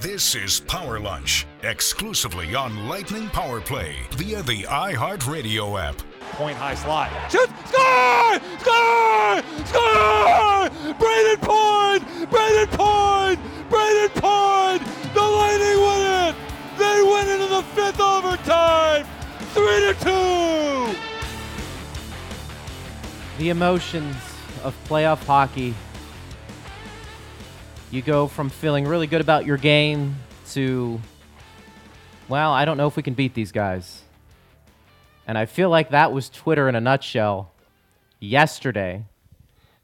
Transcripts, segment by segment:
This is Power Lunch, exclusively on Lightning Power Play via the iHeartRadio app. Point high slide. Shoot! Score! Score! Score! Brayden Point! Brayden Point! Brayden Point! The Lightning win it! They win it in the fifth overtime! 3-2! The emotions of playoff hockey. You go from feeling really good about your game to, well, I don't know if we can beat these guys. And I feel like that was Twitter in a nutshell yesterday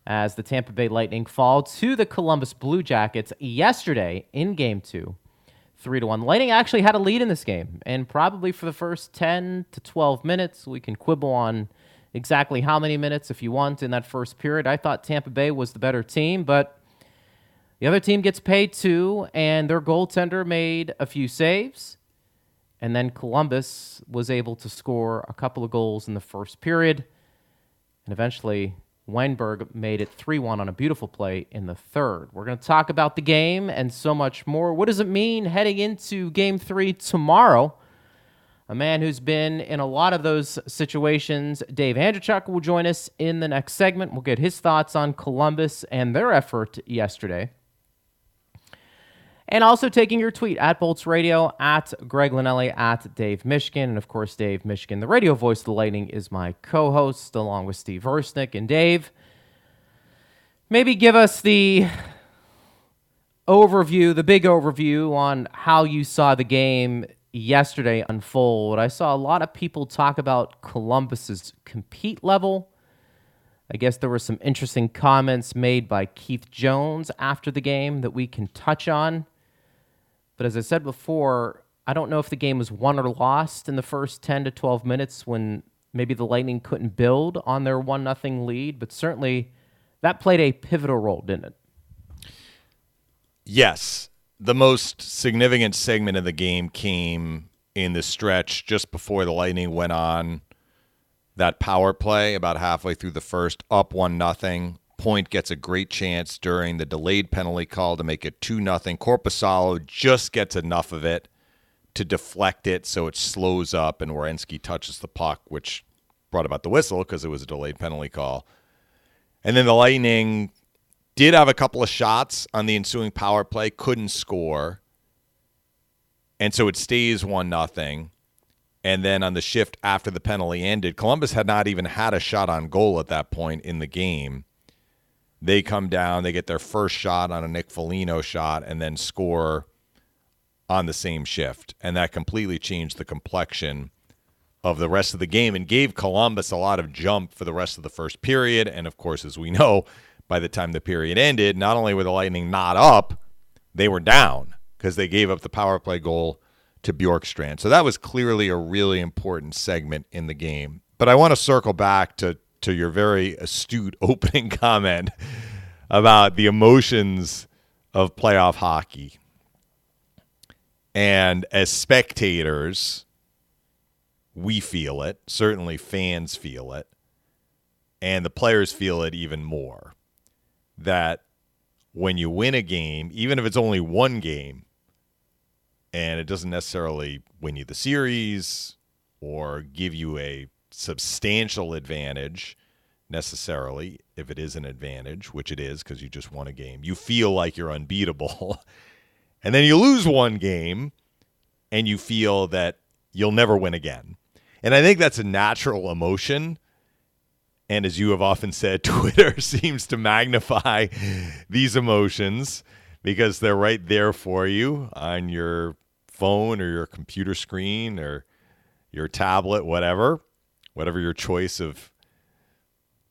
as the Tampa Bay Lightning fall to the Columbus Blue Jackets yesterday in Game 2, 3-1. Lightning actually had a lead in this game, and probably for the first 10 to 12 minutes, we can quibble on exactly how many minutes if you want in that first period. I thought Tampa Bay was the better team, but the other team gets paid too, and their goaltender made a few saves. And then Columbus was able to score a couple of goals in the first period. And eventually, Weinberg made it 3-1 on a beautiful play in the third. We're going to talk about the game and so much more. What does it mean heading into Game 3 tomorrow? A man who's been in a lot of those situations, Dave Andreychuk, will join us in the next segment. We'll get his thoughts on Columbus and their effort yesterday. And also taking your tweet at Bolts Radio, at Greg Linnelli, at Dave Mishkin. And of course, Dave Mishkin, the radio voice of the Lightning, is my co-host, along with Steve Versnick. And Dave, maybe give us the overview, the big overview on how you saw the game yesterday unfold. I saw a lot of people talk about Columbus's compete level. I guess there were some interesting comments made by Keith Jones after the game that we can touch on. But as I said before, I don't know if the game was won or lost in the first 10 to 12 minutes when maybe the Lightning couldn't build on their 1-0 lead, but certainly that played a pivotal role, didn't it? Yes. The most significant segment of the game came in the stretch just before the Lightning went on that power play about halfway through the first, up 1-0. Point gets a great chance during the delayed penalty call to make it 2-0. Korpisalo just gets enough of it to deflect it so it slows up and Werenski touches the puck, which brought about the whistle because it was a delayed penalty call. And then the Lightning did have a couple of shots on the ensuing power play, couldn't score. And so it stays 1-0. And then on the shift after the penalty ended, Columbus had not even had a shot on goal at that point in the game. They come down, they get their first shot on a Nick Foligno shot, and then score on the same shift. And that completely changed the complexion of the rest of the game and gave Columbus a lot of jump for the rest of the first period. And of course, as we know, by the time the period ended, not only were the Lightning not up, they were down because they gave up the power play goal to Bjorkstrand. So that was clearly a really important segment in the game. But I want to circle back to your very astute opening comment about the emotions of playoff hockey. And as spectators, we feel it. Certainly fans feel it. And the players feel it even more. That when you win a game, even if it's only one game, and it doesn't necessarily win you the series or give you a substantial advantage necessarily, if it is an advantage, which it is because you just won a game, you feel like you're unbeatable. And then you lose one game and you feel that you'll never win again. And I think that's a natural emotion. And as you have often said, Twitter seems to magnify these emotions because they're right there for you on your phone or your computer screen or your tablet, whatever your choice of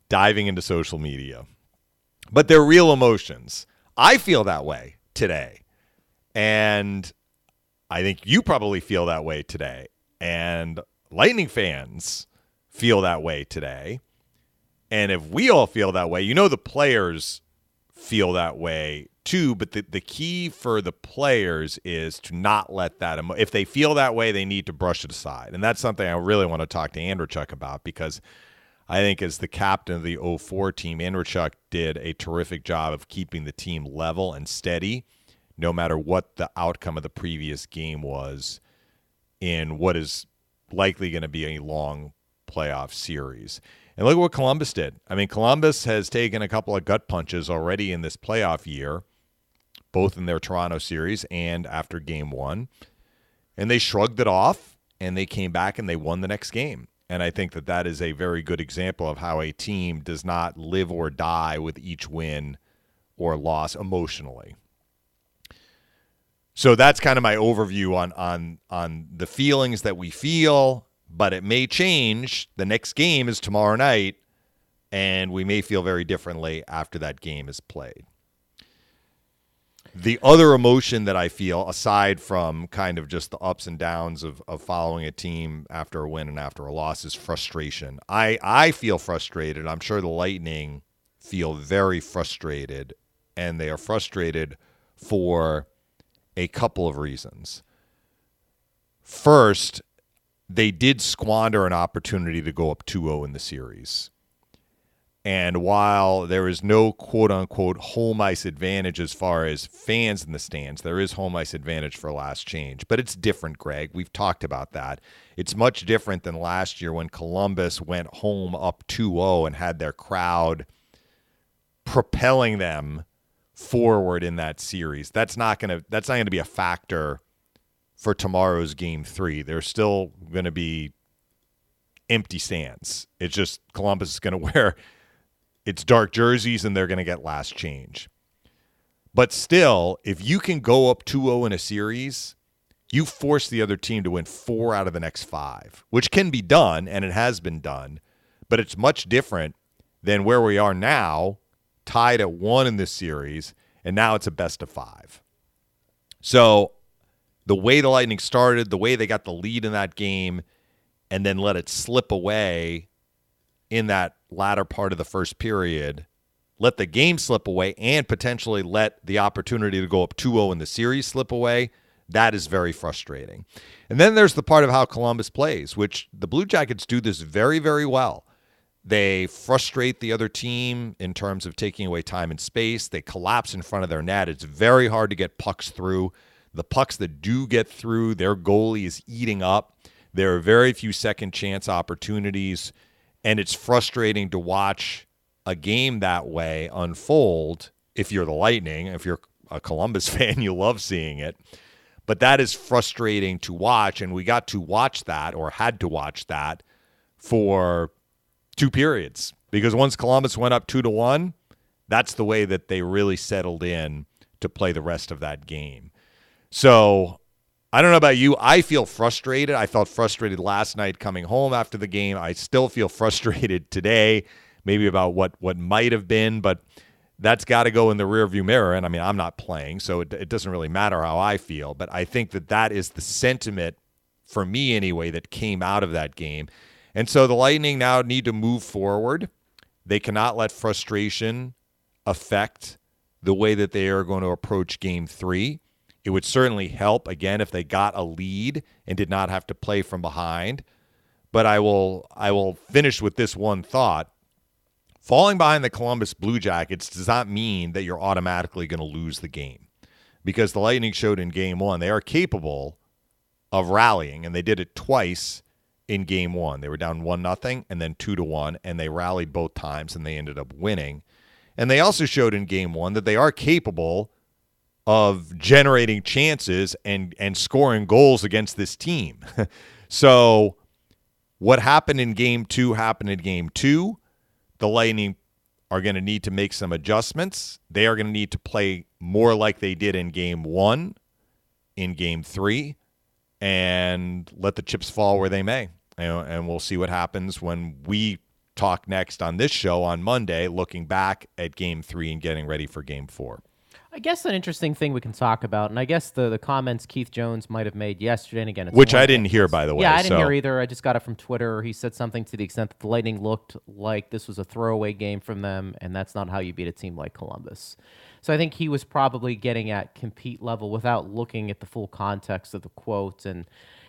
diving into social media. But they're real emotions. I feel that way today. And I think you probably feel that way today. And Lightning fans feel that way today. And if we all feel that way, you know the players feel that way too, but the key for the players is to not let that if they feel that way, they need to brush it aside. And that's something I really want to talk to Andreychuk about because I think as the captain of the 2004 team, Andreychuk did a terrific job of keeping the team level and steady no matter what the outcome of the previous game was in what is likely going to be a long playoff series. And look at what Columbus did. I mean, Columbus has taken a couple of gut punches already in this playoff year, both in their Toronto series and after game one. And they shrugged it off, and they came back and they won the next game. And I think that that is a very good example of how a team does not live or die with each win or loss emotionally. So that's kind of my overview on the feelings that we feel, but it may change. The next game is tomorrow night, and we may feel very differently after that game is played. The other emotion that I feel, aside from kind of just the ups and downs of following a team after a win and after a loss, is frustration. I feel frustrated. I'm sure the Lightning feel very frustrated, and they are frustrated for a couple of reasons. First, they did squander an opportunity to go up 2-0 in the series. And while there is no quote-unquote home ice advantage as far as fans in the stands, there is home ice advantage for last change. But it's different, Greg. We've talked about that. It's much different than last year when Columbus went home up 2-0 and had their crowd propelling them forward in that series. That's not gonna be a factor for tomorrow's game 3. There's still gonna be empty stands. It's just Columbus is gonna wear its dark jerseys, and they're going to get last change. But still, if you can go up 2-0 in a series, you force the other team to win 4 out of the next 5, which can be done, and it has been done, but it's much different than where we are now, tied at 1 in this series, and now it's a best of 5. So the way the Lightning started, the way they got the lead in that game, and then let it slip away in that latter part of the first period, let the game slip away, and potentially let the opportunity to go up 2-0 in the series slip away, that is very frustrating. And then there's the part of how Columbus plays, which the Blue Jackets do this very, very well. They frustrate the other team in terms of taking away time and space. They collapse in front of their net. It's very hard to get pucks through. The pucks that do get through, their goalie is eating up. There are very few second chance opportunities. And it's frustrating to watch a game that way unfold if you're the Lightning. If you're a Columbus fan, you love seeing it. But that is frustrating to watch, and we got to watch that, or had to watch that, for 2 periods. Because once Columbus went up 2-1, that's the way that they really settled in to play the rest of that game. So I don't know about you. I feel frustrated. I felt frustrated last night coming home after the game. I still feel frustrated today, maybe about what might have been, but that's got to go in the rearview mirror. And I mean, I'm not playing, so it doesn't really matter how I feel. But I think that that is the sentiment, for me anyway, that came out of that game. And so the Lightning now need to move forward. They cannot let frustration affect the way that they are going to approach game 3. It would certainly help, again, if they got a lead and did not have to play from behind. But I will finish with this one thought. Falling behind the Columbus Blue Jackets does not mean that you're automatically going to lose the game, because the Lightning showed in game 1 they are capable of rallying, and they did it twice in game 1. They were down 1-0 and then 2-1, and they rallied both times, and they ended up winning. And they also showed in game 1 that they are capable of generating chances and scoring goals against this team. So what happened in game 2 happened in game 2. The Lightning are going to need to make some adjustments. They are going to need to play more like they did in game 1, in game 3, and let the chips fall where they may. And we'll see what happens when we talk next on this show on Monday, looking back at game 3 and getting ready for game 4. I guess an interesting thing we can talk about, and I guess the comments Keith Jones might have made yesterday, and again, which I didn't hear, by the way. Yeah, I didn't hear either. I just got it from Twitter. He said something to the extent that the Lightning looked like this was a throwaway game from them, and that's not how you beat a team like Columbus. So I think he was probably getting at compete level without looking at the full context of the quote. And,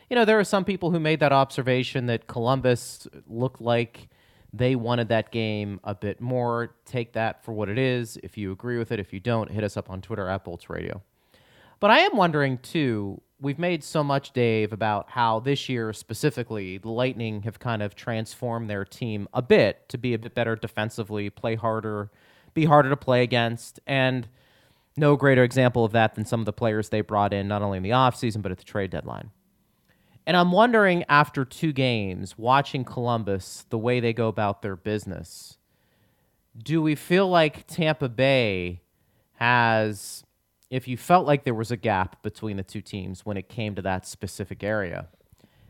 you know, there are some people who made that observation that Columbus looked like they wanted that game a bit more. Take that for what it is. If you agree with it, if you don't, hit us up on Twitter at Bolts Radio. But I am wondering, too, we've made so much, Dave, about how this year specifically the Lightning have kind of transformed their team a bit to be a bit better defensively, play harder, be harder to play against. And no greater example of that than some of the players they brought in, not only in the offseason, but at the trade deadline. And I'm wondering, after two games, watching Columbus, the way they go about their business, do we feel like Tampa Bay has... If you felt like there was a gap between the two teams when it came to that specific area,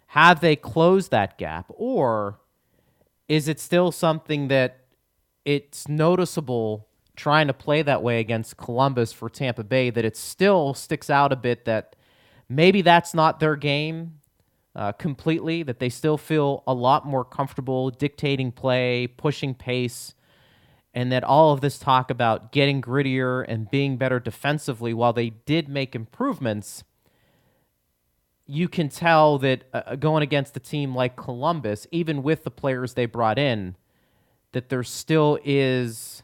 have they closed that gap, or is it still something that it's noticeable trying to play that way against Columbus for Tampa Bay, that it still sticks out a bit, that maybe that's not their game completely, that they still feel a lot more comfortable dictating play, pushing pace, and that all of this talk about getting grittier and being better defensively, while they did make improvements, you can tell that going against a team like Columbus, even with the players they brought in, that there still is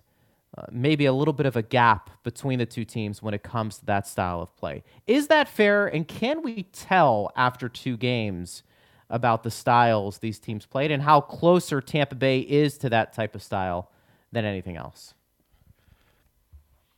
maybe a little bit of a gap between the two teams when it comes to that style of play. Is that fair? And can we tell after two games about the styles these teams played and how closer Tampa Bay is to that type of style than anything else?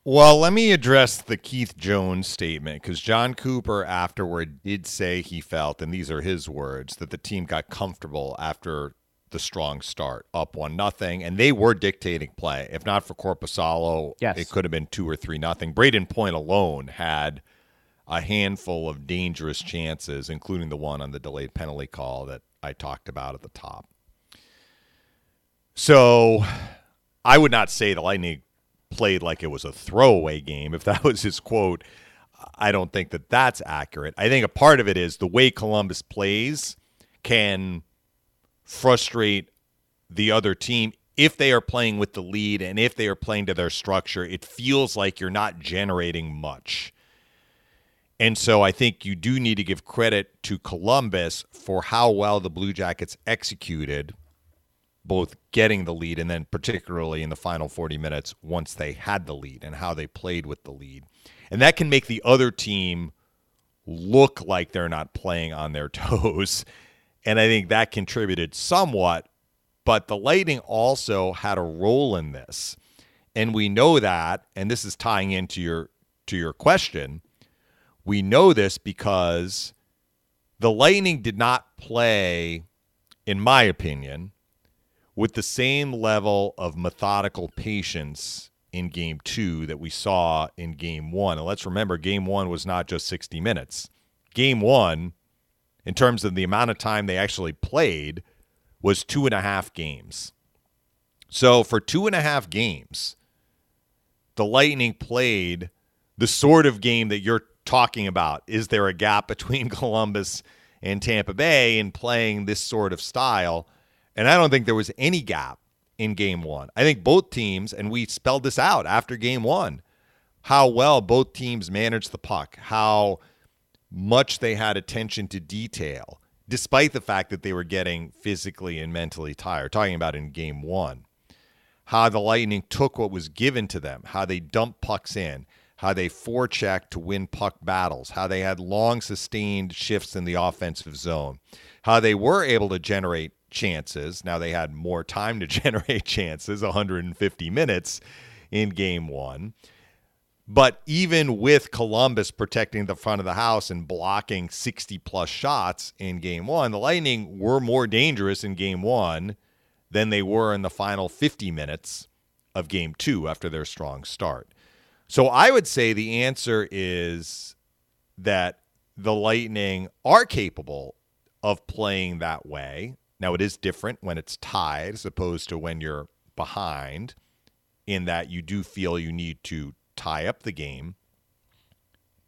Well, let me address the Keith Jones statement, because John Cooper afterward did say he felt, and these are his words, that the team got comfortable after the strong start, up 1-0, and they were dictating play. If not for Korpisalo, yes, it could have been 2 or 3-0. Brayden Point alone had a handful of dangerous chances, including the one on the delayed penalty call that I talked about at the top. So... I would not say the Lightning played like it was a throwaway game. If that was his quote, I don't think that that's accurate. I think a part of it is the way Columbus plays can frustrate the other team if they are playing with the lead and if they are playing to their structure. It feels like you're not generating much. And so I think you do need to give credit to Columbus for how well the Blue Jackets executed, both getting the lead and then particularly in the final 40 minutes once they had the lead, and how they played with the lead. And that can make the other team look like they're not playing on their toes. And I think that contributed somewhat, but the Lightning also had a role in this. And we know that, and this is tying into your question, we know this because the Lightning did not play, in my opinion, with the same level of methodical patience in Game 2 that we saw in Game 1. And let's remember, Game 1 was not just 60 minutes. Game 1, in terms of the amount of time they actually played, was 2.5 games. So for 2.5 games, the Lightning played the sort of game that you're talking about. Is there a gap between Columbus and Tampa Bay in playing this sort of style? And I don't think there was any gap in Game 1. I think both teams, and we spelled this out after Game 1, how well both teams managed the puck, how much they had attention to detail, despite the fact that they were getting physically and mentally tired, talking about in Game 1, how the Lightning took what was given to them, how they dumped pucks in, how they forechecked to win puck battles, how they had long sustained shifts in the offensive zone, how they were able to generate chances. Now they had more time to generate chances, 150 minutes in Game 1. But even with Columbus protecting the front of the house and blocking 60-plus shots in Game 1, the Lightning were more dangerous in Game 1 than they were in the final 50 minutes of Game 2 after their strong start. So I would say the answer is that the Lightning are capable of playing that way. Now, it is different when it's tied as opposed to when you're behind, in that you do feel you need to tie up the game.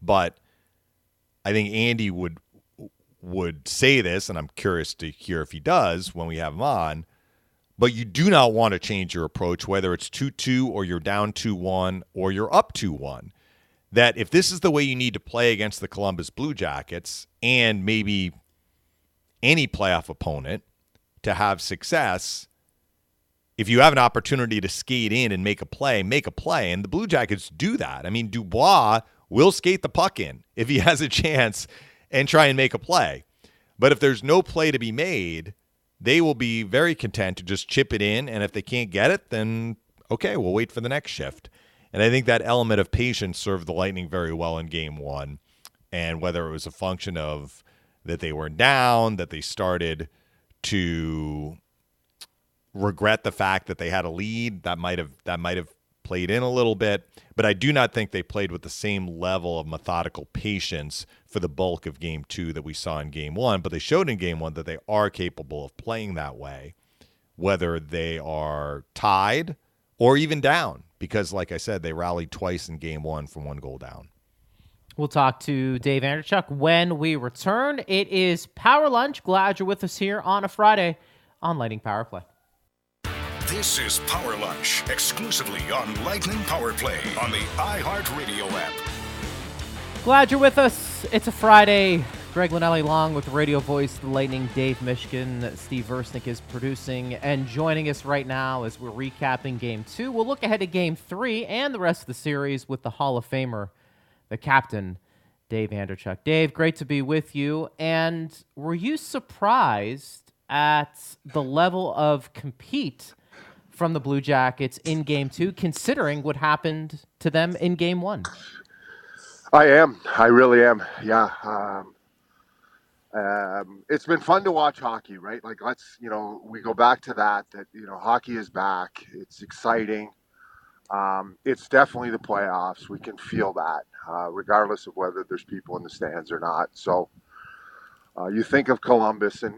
But I think Andy would say this, and I'm curious to hear if he does when we have him on, but you do not want to change your approach, whether it's 2-2 or you're down 2-1 or you're up 2-1, that if this is the way you need to play against the Columbus Blue Jackets and maybe any playoff opponent, to have success, if you have an opportunity to skate in and make a play, and the Blue Jackets do that. I mean, Dubois will skate the puck in if he has a chance and try and make a play. But if there's no play to be made, they will be very content to just chip it in. And if they can't get it, then okay, we'll wait for the next shift. And I think that element of patience served the Lightning very well in game one. And whether it was a function of that they were down, that they started to regret the fact that they had a lead, that might have played in a little bit. But I do not think they played with the same level of methodical patience for the bulk of game two that we saw in game one. But they showed in game one that they are capable of playing that way, whether they are tied or even down. Because, like I said, they rallied twice in game one from one goal down. We'll talk to Dave Andreychuk when we return. It is Power Lunch. Glad you're with us here on a Friday on Lightning Power Play. This is Power Lunch, exclusively on Lightning Power Play on the iHeartRadio app. Glad you're with us. It's a Friday. Greg Linnelli along with radio voice, the Lightning, Dave Mishkin. Steve Versnick is producing and joining us right now as we're recapping Game 2. We'll look ahead to Game 3 and the rest of the series with the Hall of Famer, the captain, Dave Andreychuk. Dave, great to be with you. And were you surprised at the level of compete from the Blue Jackets in Game 2, considering what happened to them in Game 1? I am. I really am. Yeah. It's been fun to watch hockey, right? Like, we go back to that hockey is back. It's exciting. It's definitely the playoffs. We can feel that, regardless of whether there's people in the stands or not. So you think of Columbus and,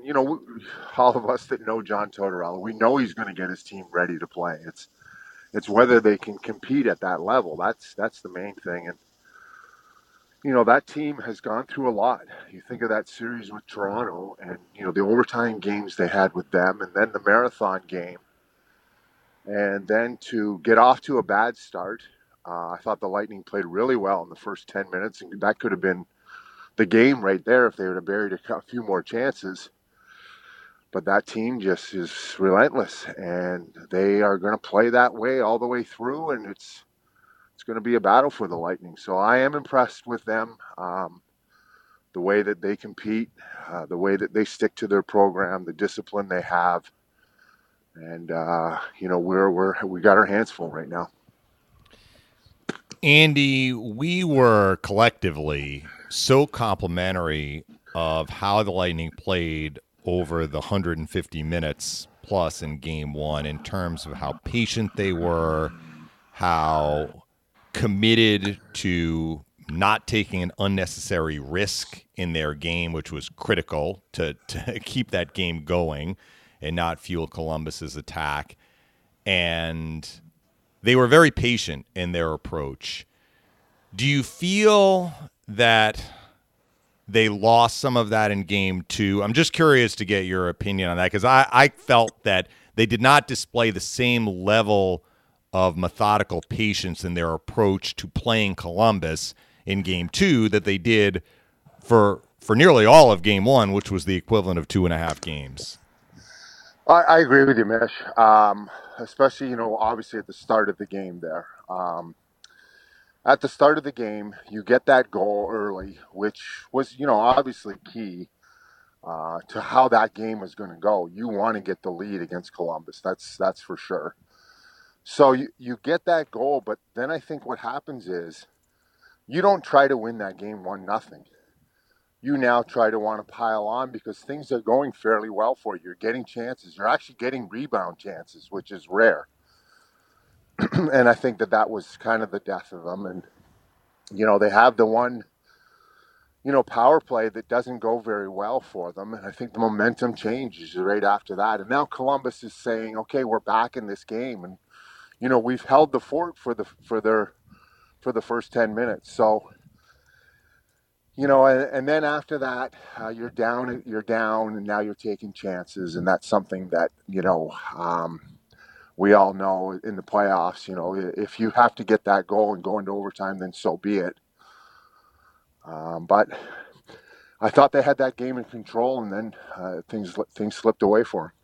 all of us that know John Tortorella, we know he's going to get his team ready to play. It's whether they can compete at that level. That's the main thing. And, that team has gone through a lot. You think of that series with Toronto and, the overtime games they had with them and then the marathon game. And then to get off to a bad start, I thought the Lightning played really well in the first 10 minutes. And that could have been the game right there if they would have buried a few more chances. But that team just is relentless. And they are going to play that way all the way through. And it's going to be a battle for the Lightning. So I am impressed with them, the way that they compete, the way that they stick to their program, the discipline they have. And, we got our hands full right now. Andy, we were collectively so complimentary of how the Lightning played over the 150 minutes plus in game one in terms of how patient they were, how committed to not taking an unnecessary risk in their game, which was critical to keep that game going and not fuel Columbus's attack. And they were very patient in their approach. Do you feel that they lost some of that in game two? I'm just curious to get your opinion on that, because I felt that they did not display the same level of methodical patience in their approach to playing Columbus in game two that they did for nearly all of game one, which was the equivalent of 2.5 games. I agree with you, Mish, especially, obviously at the start of the game there. At the start of the game, you get that goal early, which was, obviously key to how that game was going to go. You want to get the lead against Columbus. That's for sure. So you get that goal, but then I think what happens is you don't try to win that game 1-0. You now try to want to pile on because things are going fairly well for you. You're getting chances. You're actually getting rebound chances, which is rare. And I think that was kind of the death of them. And, they have the one, power play that doesn't go very well for them. And I think the momentum changes right after that. And now Columbus is saying, okay, we're back in this game. And, we've held the fort for the first 10 minutes. So, and then after that, you're down, and now you're taking chances, and that's something that, we all know in the playoffs, if you have to get that goal and go into overtime, then so be it. But I thought they had that game in control, and then things slipped away for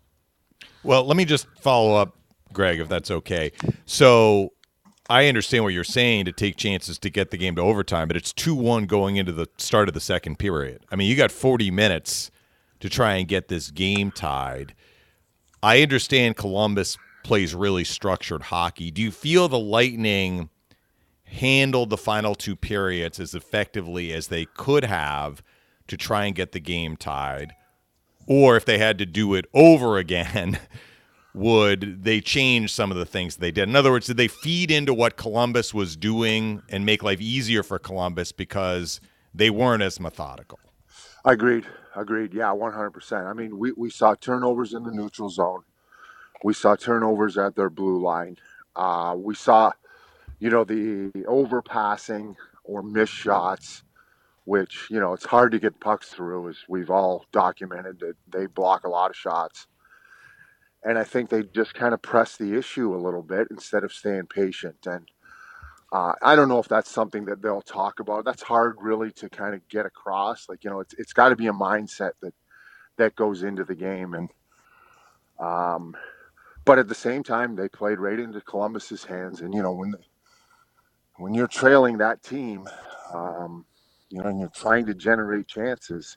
them. Well, let me just follow up, Greg, if that's okay. So I understand what you're saying, to take chances to get the game to overtime, but it's 2-1 going into the start of the second period. I mean, you got 40 minutes to try and get this game tied. I understand Columbus plays really structured hockey. Do you feel the Lightning handled the final two periods as effectively as they could have to try and get the game tied? Or if they had to do it over again, would they change some of the things they did? In other words, did they feed into what Columbus was doing and make life easier for Columbus because they weren't as methodical? Agreed. Yeah, 100%. I mean, we saw turnovers in the neutral zone. We saw turnovers at their blue line. We saw, the overpassing or missed shots, which, it's hard to get pucks through, as we've all documented that they block a lot of shots. And I think they just kind of pressed the issue a little bit instead of staying patient. And I don't know if that's something that they'll talk about. That's hard really to kind of get across. Like, it's got to be a mindset that goes into the game. And but at the same time, they played right into Columbus's hands. And, when you're trailing that team, and you're trying to generate chances,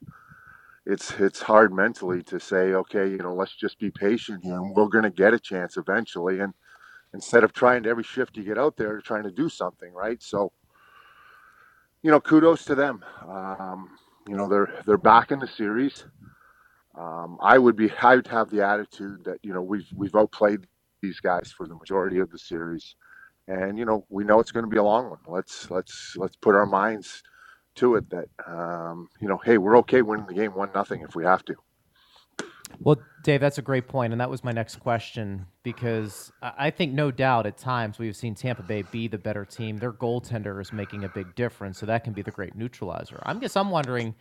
it's hard mentally to say, okay, let's just be patient here and we're going to get a chance eventually. And instead of trying to every shift you get out there, trying to do something, right? So, kudos to them. They're back in the series. I would have the attitude that, we've outplayed these guys for the majority of the series. And, we know it's going to be a long one. Let's put our minds to it that hey, we're okay winning the game 1-0 if we have to. Well, Dave, that's a great point, and that was my next question, because I think no doubt at times we've seen Tampa Bay be the better team. Their goaltender is making a big difference, so that can be the great neutralizer. I'm wondering,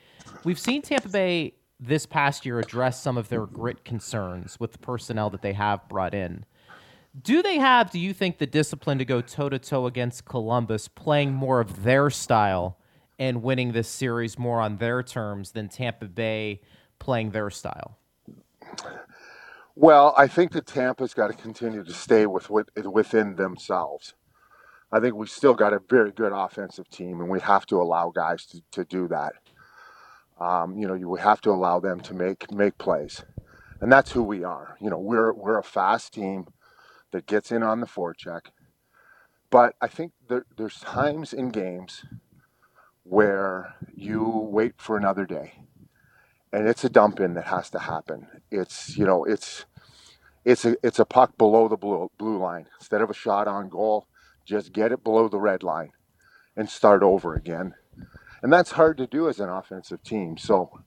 we've seen Tampa Bay this past year address some of their grit concerns with the personnel that they have brought in. Do they have, do you think, the discipline to go toe-to-toe against Columbus, playing more of their style and winning this series more on their terms than Tampa Bay playing their style? Well, I think that Tampa's got to continue to stay within themselves. I think we've still got a very good offensive team, and we have to allow guys to do that. You have to allow them to make plays, and that's who we are. We're a fast team that gets in on the forecheck, but I think there's times in games where you wait for another day, and it's a dump in that has to happen. It's a puck below the blue line instead of a shot on goal. Just get it below the red line and start over again. And that's hard to do as an offensive team. So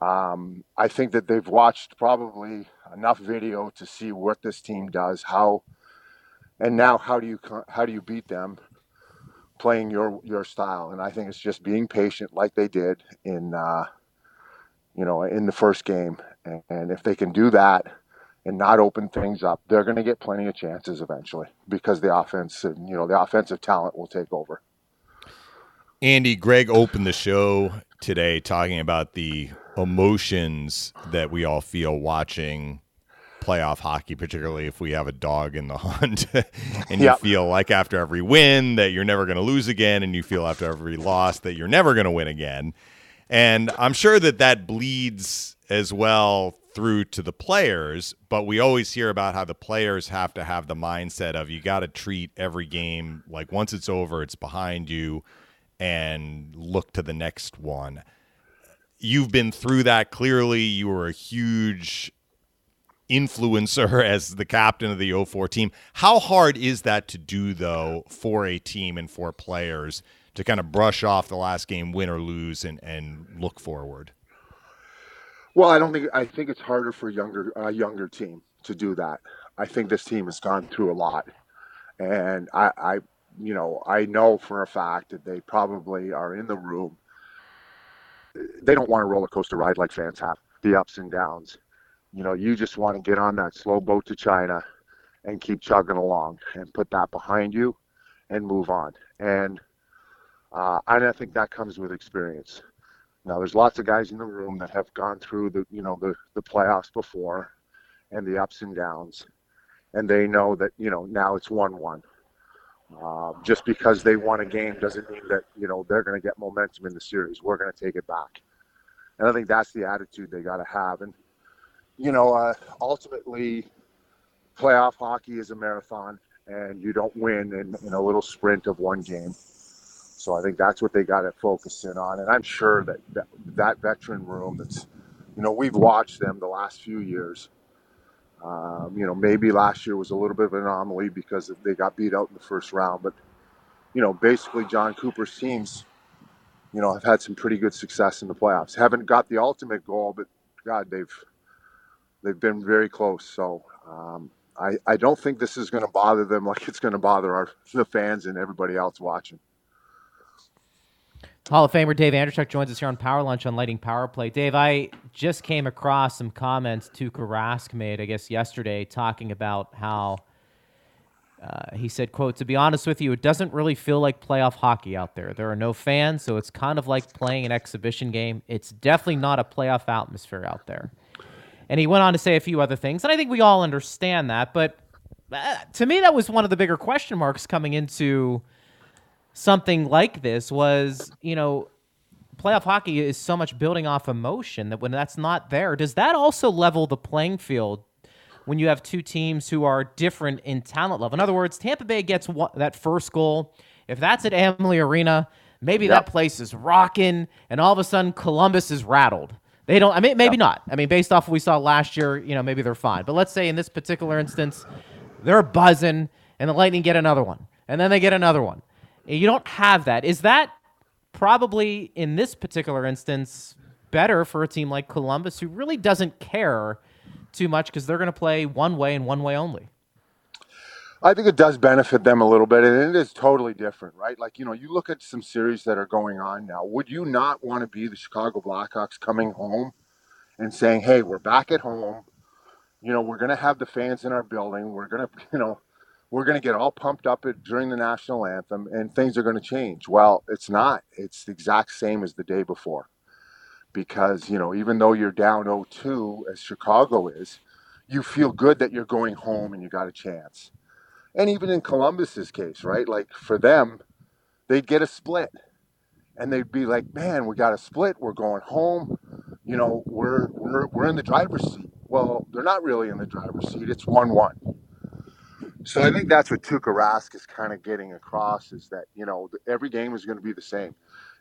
I think that they've watched probably enough video to see what this team does, how do you beat them playing your style. And I think it's just being patient like they did in the first game. And if they can do that and not open things up, they're going to get plenty of chances eventually, because the offense, the offensive talent will take over. Andy, Greg opened the show today talking about the emotions that we all feel watching playoff hockey, particularly if we have a dog in the hunt. And you feel like after every win that you're never going to lose again, and you feel after every loss that you're never going to win again. And I'm sure that bleeds as well through to the players, but we always hear about how the players have to have the mindset of, you got to treat every game like once it's over, it's behind you, and look to the next one. You've been through that. Clearly, you were a huge influencer as the captain of the 04 team. How hard is that to do, though, for a team and for players to kind of brush off the last game, win or lose, and look forward? Well, I think it's harder for a younger team to do that. I think this team has gone through a lot, and I know for a fact that they probably are in the room. They don't want a roller coaster ride like fans have, the ups and downs. You just want to get on that slow boat to China and keep chugging along and put that behind you and move on. And I think that comes with experience. Now, there's lots of guys in the room that have gone through the playoffs before and the ups and downs, and they know that, now it's 1-1. Just because they won a game doesn't mean that, you know, they're going to get momentum in the series. We're going to take it back. And I think that's the attitude they got to have. And, you know, ultimately, playoff hockey is a marathon, and you don't win in a little sprint of one game. So I think that's what they got to focus in on. And I'm sure that that veteran room that's, you know, we've watched them the last few years. You know, maybe last year was a little bit of an anomaly because they got beat out in the first round. But, you know, basically John Cooper's teams, you know, have had some pretty good success in the playoffs. Haven't got the ultimate goal, but, God, they've been very close. So I don't think this is going to bother them like it's going to bother the fans and everybody else watching. Hall of Famer Dave Andreychuk joins us here on Power Lunch on Lightning Power Play. Dave, I just came across some comments Tuukka Rask made, I guess, yesterday, talking about how he said, quote, "To be honest with you, it doesn't really feel like playoff hockey out there. There are no fans, so it's kind of like playing an exhibition game. It's definitely not a playoff atmosphere out there." And he went on to say a few other things, and I think we all understand that. But to me, that was one of the bigger question marks coming into something like this was, you know, playoff hockey is so much building off emotion that when that's not there, does that also level the playing field when you have two teams who are different in talent level? In other words, Tampa Bay gets that first goal. If that's at Amalie Arena, maybe that place is rocking, and all of a sudden Columbus is rattled. They don't, I mean, maybe not. I mean, based off what we saw last year, you know, maybe they're fine. But let's say in this particular instance, they're buzzing, and the Lightning get another one, and then they get another one. You don't have that. Is that probably, in this particular instance, better for a team like Columbus, who really doesn't care too much because they're going to play one way and one way only? I think it does benefit them a little bit, and it is totally different, right? Like, you know, you look at some series that are going on now. Would you not want to be the Chicago Blackhawks coming home and saying, hey, we're back at home. You know, we're going to have the fans in our building. We're going to, you know, we're going to get all pumped up during the national anthem, and things are going to change. Well, it's not. It's the exact same as the day before because, you know, even though you're down 0-2 as Chicago is, you feel good that you're going home and you got a chance. And even in Columbus's case, right? Like for them, they'd get a split and they'd be like, man, we got a split. We're going home. You know, we're in the driver's seat. Well, they're not really in the driver's seat. It's 1-1. So I think that's what Tuukka Rask is kind of getting across is that, you know, every game is going to be the same.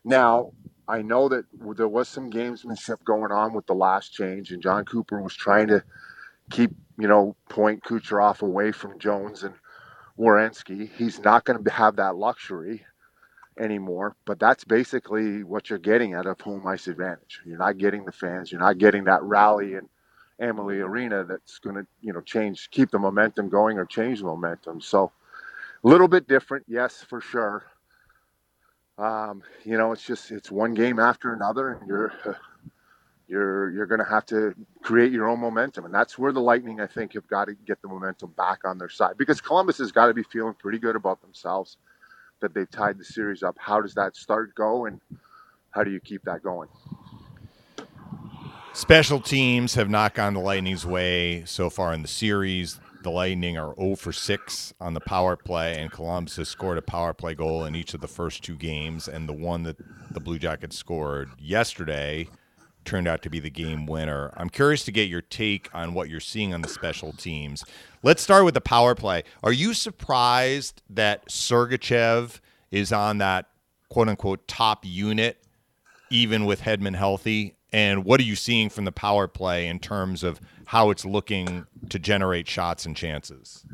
Now, I know that there was some gamesmanship going on with the last change, and John Cooper was trying to keep, you know, Point, Kucherov away from Jones and Werenski. He's not going to have that luxury anymore, but that's basically what you're getting out of home ice advantage. You're not getting the fans. You're not getting that rally and Amalie Arena that's going to, you know, change, keep the momentum going or change the momentum. So a little bit different, yes, for sure. You know, it's just, it's one game after another, and you're going to have to create your own momentum. And that's where the Lightning, I think, have got to get the momentum back on their side, because Columbus has got to be feeling pretty good about themselves that they've tied the series up. How does that start go, and how do you keep that going? Special teams have not gone the Lightning's way so far in the series. The Lightning are 0 for 6 on the power play, and Columbus has scored a power play goal in each of the first two games, and the one that the Blue Jackets scored yesterday turned out to be the game winner. I'm curious to get your take on what you're seeing on the special teams. Let's start with the power play. Are you surprised that Sergachev is on that quote-unquote top unit, even with Hedman healthy? And what are you seeing from the power play in terms of how it's looking to generate shots and chances?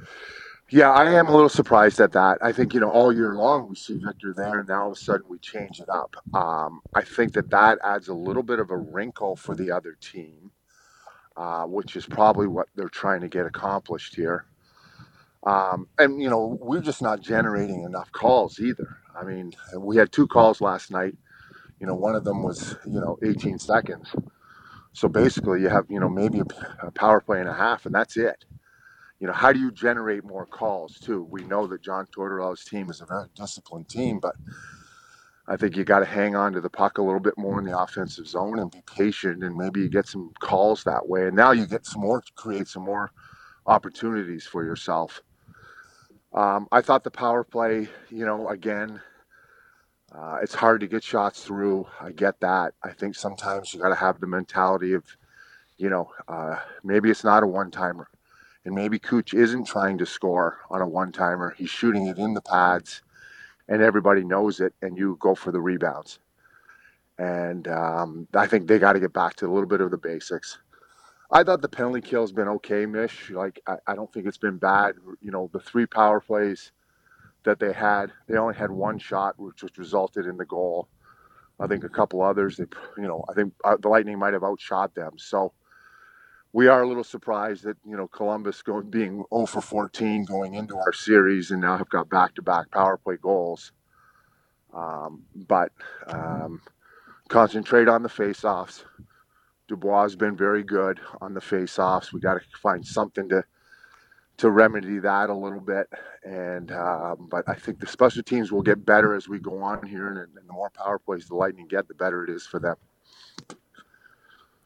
Yeah, I am a little surprised at that. I think, you know, all year long we see Victor there, and now all of a sudden we change it up. I think that adds a little bit of a wrinkle for the other team, which is probably what they're trying to get accomplished here. And, you know, we're just not generating enough calls either. I mean, we had two calls last night. You know, one of them was, you know, 18 seconds. So basically you have, you know, maybe a power play and a half, and that's it. You know, how do you generate more calls too? We know that John Tortorella's team is a very disciplined team, but I think you got to hang on to the puck a little bit more in the offensive zone and be patient, and maybe you get some calls that way. And now you get some more, create some more opportunities for yourself. I thought the power play, again, it's hard to get shots through. I get that. I think sometimes you got to have the mentality of, maybe it's not a one-timer. And maybe Cooch isn't trying to score on a one-timer. He's shooting it in the pads, and everybody knows it, and you go for the rebounds. And I think they got to get back to a little bit of the basics. I thought the penalty kill's been okay, Mish. I don't think it's been bad. The three power plays that they had, they only had one shot, which resulted in the goal. I think a couple others, I think the Lightning might have outshot them. So we are a little surprised that, Columbus being 0 for 14 going into our series and now have got back-to-back power play goals. Concentrate on the face-offs. Dubois has been very good on the face-offs. We got to find something to remedy that a little bit. And but I think the special teams will get better as we go on here. And the more power plays the Lightning get, the better it is for them.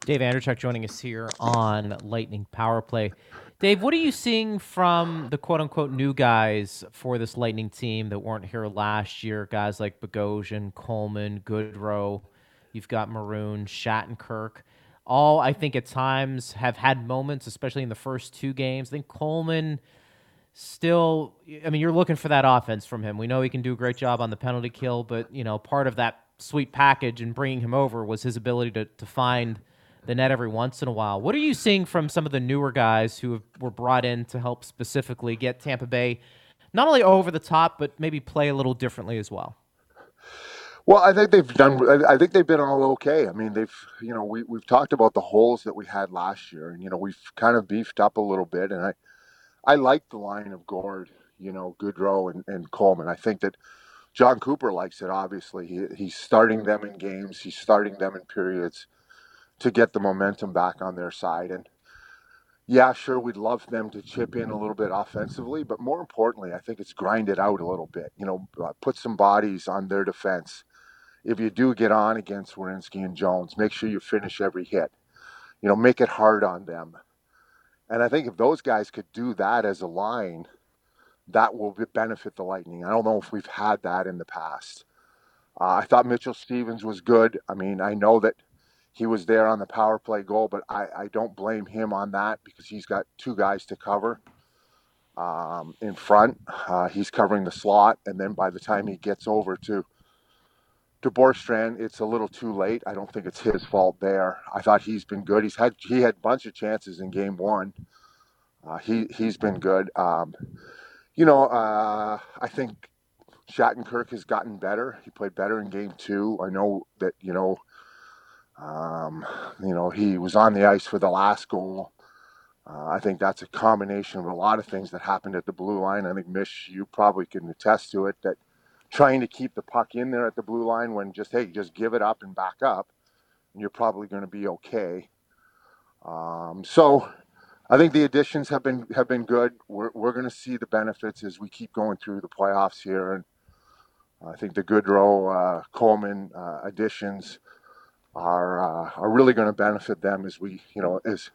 Dave Andreychuk joining us here on Lightning Power Play. Dave, what are you seeing from the quote-unquote new guys for this Lightning team that weren't here last year? Guys like Bogosian, Coleman, Goodrow. You've got Maroon, Shattenkirk. All, I think, at times have had moments, especially in the first two games. I think Coleman still, you're looking for that offense from him. We know he can do a great job on the penalty kill, but, part of that sweet package and bringing him over was his ability to find the net every once in a while. What are you seeing from some of the newer guys were brought in to help specifically get Tampa Bay not only over the top, but maybe play a little differently as well? Well, I think they've been all okay. We've talked about the holes that we had last year, and we've kind of beefed up a little bit. And I like the line of Gord, Goodrow and Coleman. I think that John Cooper likes it. Obviously, he's starting them in games. He's starting them in periods to get the momentum back on their side. And yeah, sure, we'd love them to chip in a little bit offensively, but more importantly, I think it's grind it out a little bit. Put some bodies on their defense. If you do get on against Werenski and Jones, make sure you finish every hit. Make it hard on them. And I think if those guys could do that as a line, that will benefit the Lightning. I don't know if we've had that in the past. I thought Mitchell Stephens was good. I know that he was there on the power play goal, but I don't blame him on that because he's got two guys to cover in front. He's covering the slot, and then by the time he gets over to Bjorkstrand, it's a little too late. I don't think it's his fault there. I thought he's been good. He had a bunch of chances in game one. He's been good. I think Shattenkirk has gotten better. He played better in game two. I know that, he was on the ice for the last goal. I think that's a combination of a lot of things that happened at the blue line. I think, Mish, you probably can attest to it, that trying to keep the puck in there at the blue line when just give it up and back up, and you're probably going to be okay. So I think the additions have been good. We're going to see the benefits as we keep going through the playoffs here. And I think the Goodrow, Coleman additions are really going to benefit them as we, as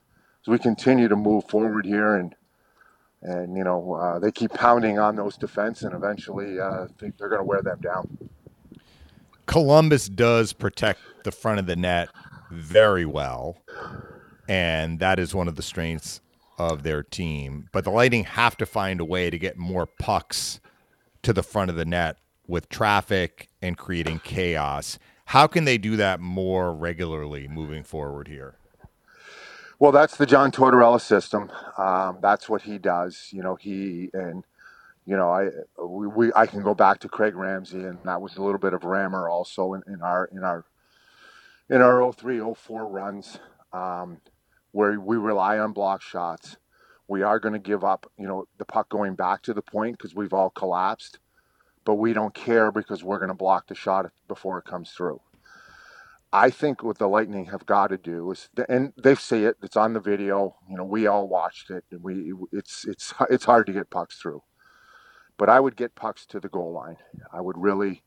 we continue to move forward here and they keep pounding on those defense, and eventually think they're going to wear them down. Columbus does protect the front of the net very well, and that is one of the strengths of their team. But the Lightning have to find a way to get more pucks to the front of the net with traffic and creating chaos. How can they do that more regularly moving forward here? Well, that's the John Tortorella system. That's what he does. I can go back to Craig Ramsey, and that was a little bit of Rammer also in our 03-04 runs, where we rely on block shots. We are going to give up, the puck going back to the point because we've all collapsed, but we don't care because we're going to block the shot before it comes through. I think what the Lightning have got to do is, and they see it, it's on the video, we all watched it, and it's hard to get pucks through. But I would get pucks to the goal line. I would really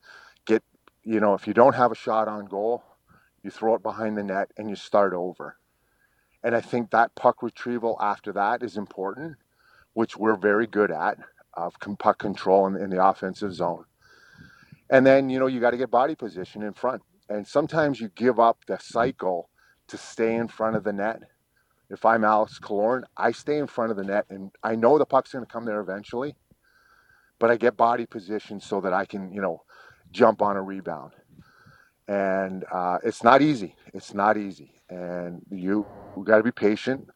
get, if you don't have a shot on goal, you throw it behind the net and you start over. And I think that puck retrieval after that is important, which we're very good at. of puck control in the offensive zone. And then, you know, you got to get body position in front. And sometimes you give up the cycle to stay in front of the net. If I'm Alex Killorn, I stay in front of the net, and I know the puck's going to come there eventually, but I get body position so that I can, you know, jump on a rebound. And it's not easy. It's not easy. And you got to be patient,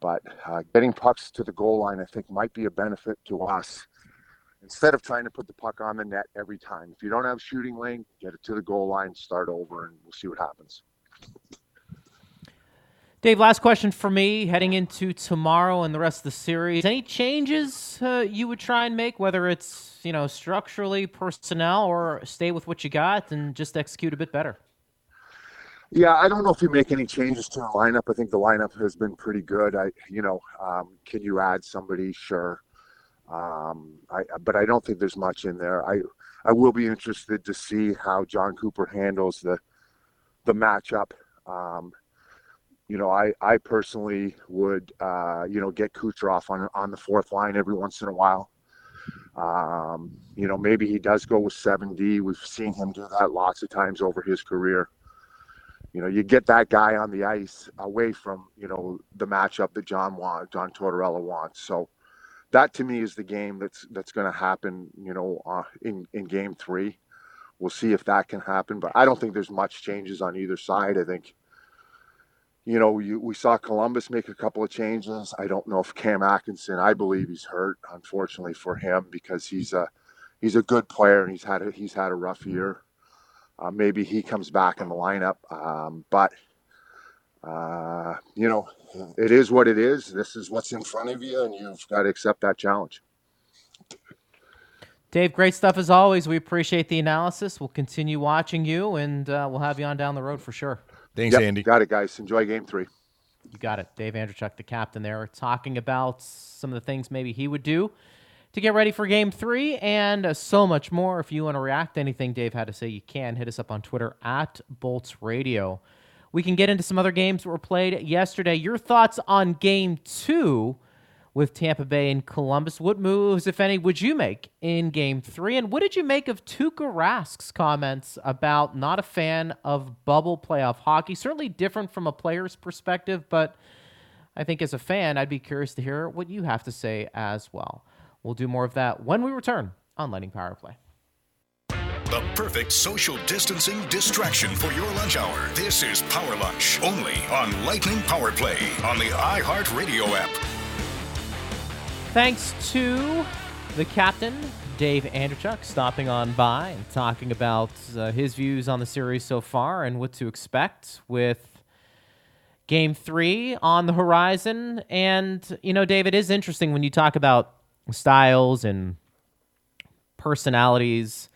but getting pucks to the goal line, I think, might be a benefit to us instead of trying to put the puck on the net every time. If you don't have shooting lane, get it to the goal line, start over, and we'll see what happens. Dave, last question for me, heading into tomorrow and the rest of the series. Any changes you would try and make, whether it's, you know, structurally, personnel, or stay with what you got and just execute a bit better? Yeah, I don't know if you make any changes to the lineup. I think the lineup has been pretty good. Can you add somebody? Sure. But I don't think there's much in there. I will be interested to see how John Cooper handles the matchup. I personally would, get Kucherov on the fourth line every once in a while. Maybe he does go with 7D. We've seen him do that lots of times over his career. You know, you get that guy on the ice away from, you know, the matchup that John Tortorella wants. So that to me is the game that's going to happen, you know, in game three. We'll see if that can happen. But I don't think there's much changes on either side. I think, you know, we saw Columbus make a couple of changes. I don't know if Cam Atkinson, I believe he's hurt, unfortunately for him, because he's a good player and he's had a rough year. Maybe he comes back in the lineup, but it is what it is. This is what's in front of you, and you've got to accept that challenge. Dave, great stuff as always. We appreciate the analysis. We'll continue watching you, and we'll have you on down the road for sure. Thanks, yep, Andy. Got it, guys. Enjoy game three. You got it. Dave Andreychuk, the captain there, talking about some of the things maybe he would do to get ready for game three and so much more. If you want to react to anything Dave had to say, you can. Hit us up on Twitter at Bolts Radio. We can get into some other games that were played yesterday. Your thoughts on game two with Tampa Bay and Columbus. What moves, if any, would you make in game three? And what did you make of Tuukka Rask's comments about not a fan of bubble playoff hockey? Certainly different from a player's perspective, but I think as a fan, I'd be curious to hear what you have to say as well. We'll do more of that when we return on Lightning Power Play. The perfect social distancing distraction for your lunch hour. This is Power Lunch, only on Lightning Power Play on the iHeartRadio app. Thanks to the captain, Dave Andreychuk, stopping on by and talking about his views on the series so far and what to expect with Game 3 on the horizon. And, you know, Dave, it is interesting when you talk about styles and personalities.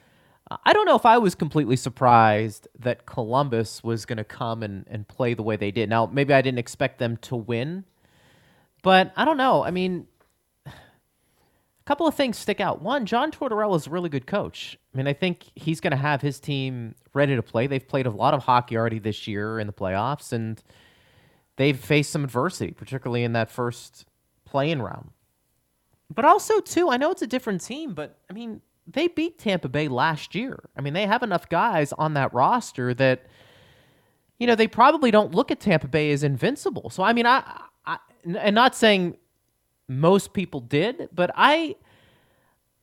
I don't know if I was completely surprised that Columbus was going to come and play the way they did. Now, maybe I didn't expect them to win, but I don't know. I mean, couple of things stick out. One, John Tortorella is a really good coach. I mean, I think he's going to have his team ready to play. They've played a lot of hockey already this year in the playoffs, and they've faced some adversity, particularly in that first play-in round. But also, too, I know it's a different team, but, I mean, they beat Tampa Bay last year. I mean, they have enough guys on that roster that, you know, they probably don't look at Tampa Bay as invincible. So, I mean, I and not saying most people did, but I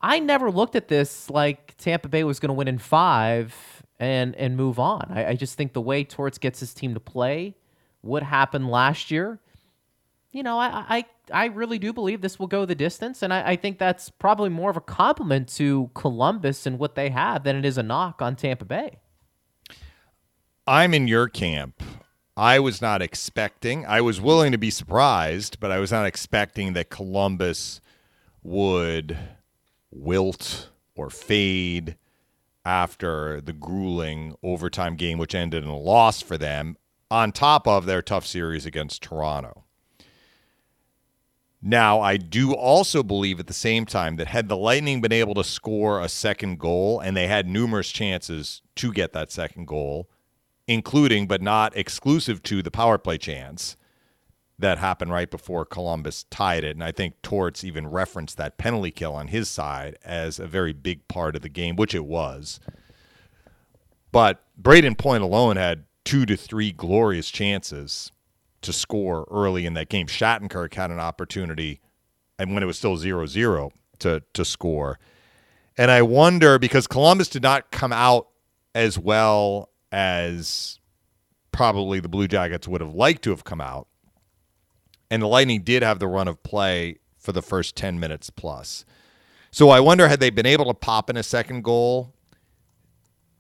never looked at this like Tampa Bay was going to win in five and move on. I just think the way Torts gets his team to play, what happened last year, you know, I really do believe this will go the distance, and I think that's probably more of a compliment to Columbus and what they have than it is a knock on Tampa Bay. I'm in your camp. I was not expecting. I was willing to be surprised, but I was not expecting that Columbus would wilt or fade after the grueling overtime game, which ended in a loss for them, on top of their tough series against Toronto. Now, I do also believe at the same time that had the Lightning been able to score a second goal, and they had numerous chances to get that second goal, including but not exclusive to the power play chance, that happened right before Columbus tied it. And I think Torts even referenced that penalty kill on his side as a very big part of the game, which it was. But Brayden Point alone had 2 to 3 glorious chances to score early in that game. Shattenkirk had an opportunity, and when it was still 0-0, to score. And I wonder, because Columbus did not come out as well as probably the Blue Jackets would have liked to have come out, and the Lightning did have the run of play for the first 10 minutes plus. So I wonder, had they been able to pop in a second goal,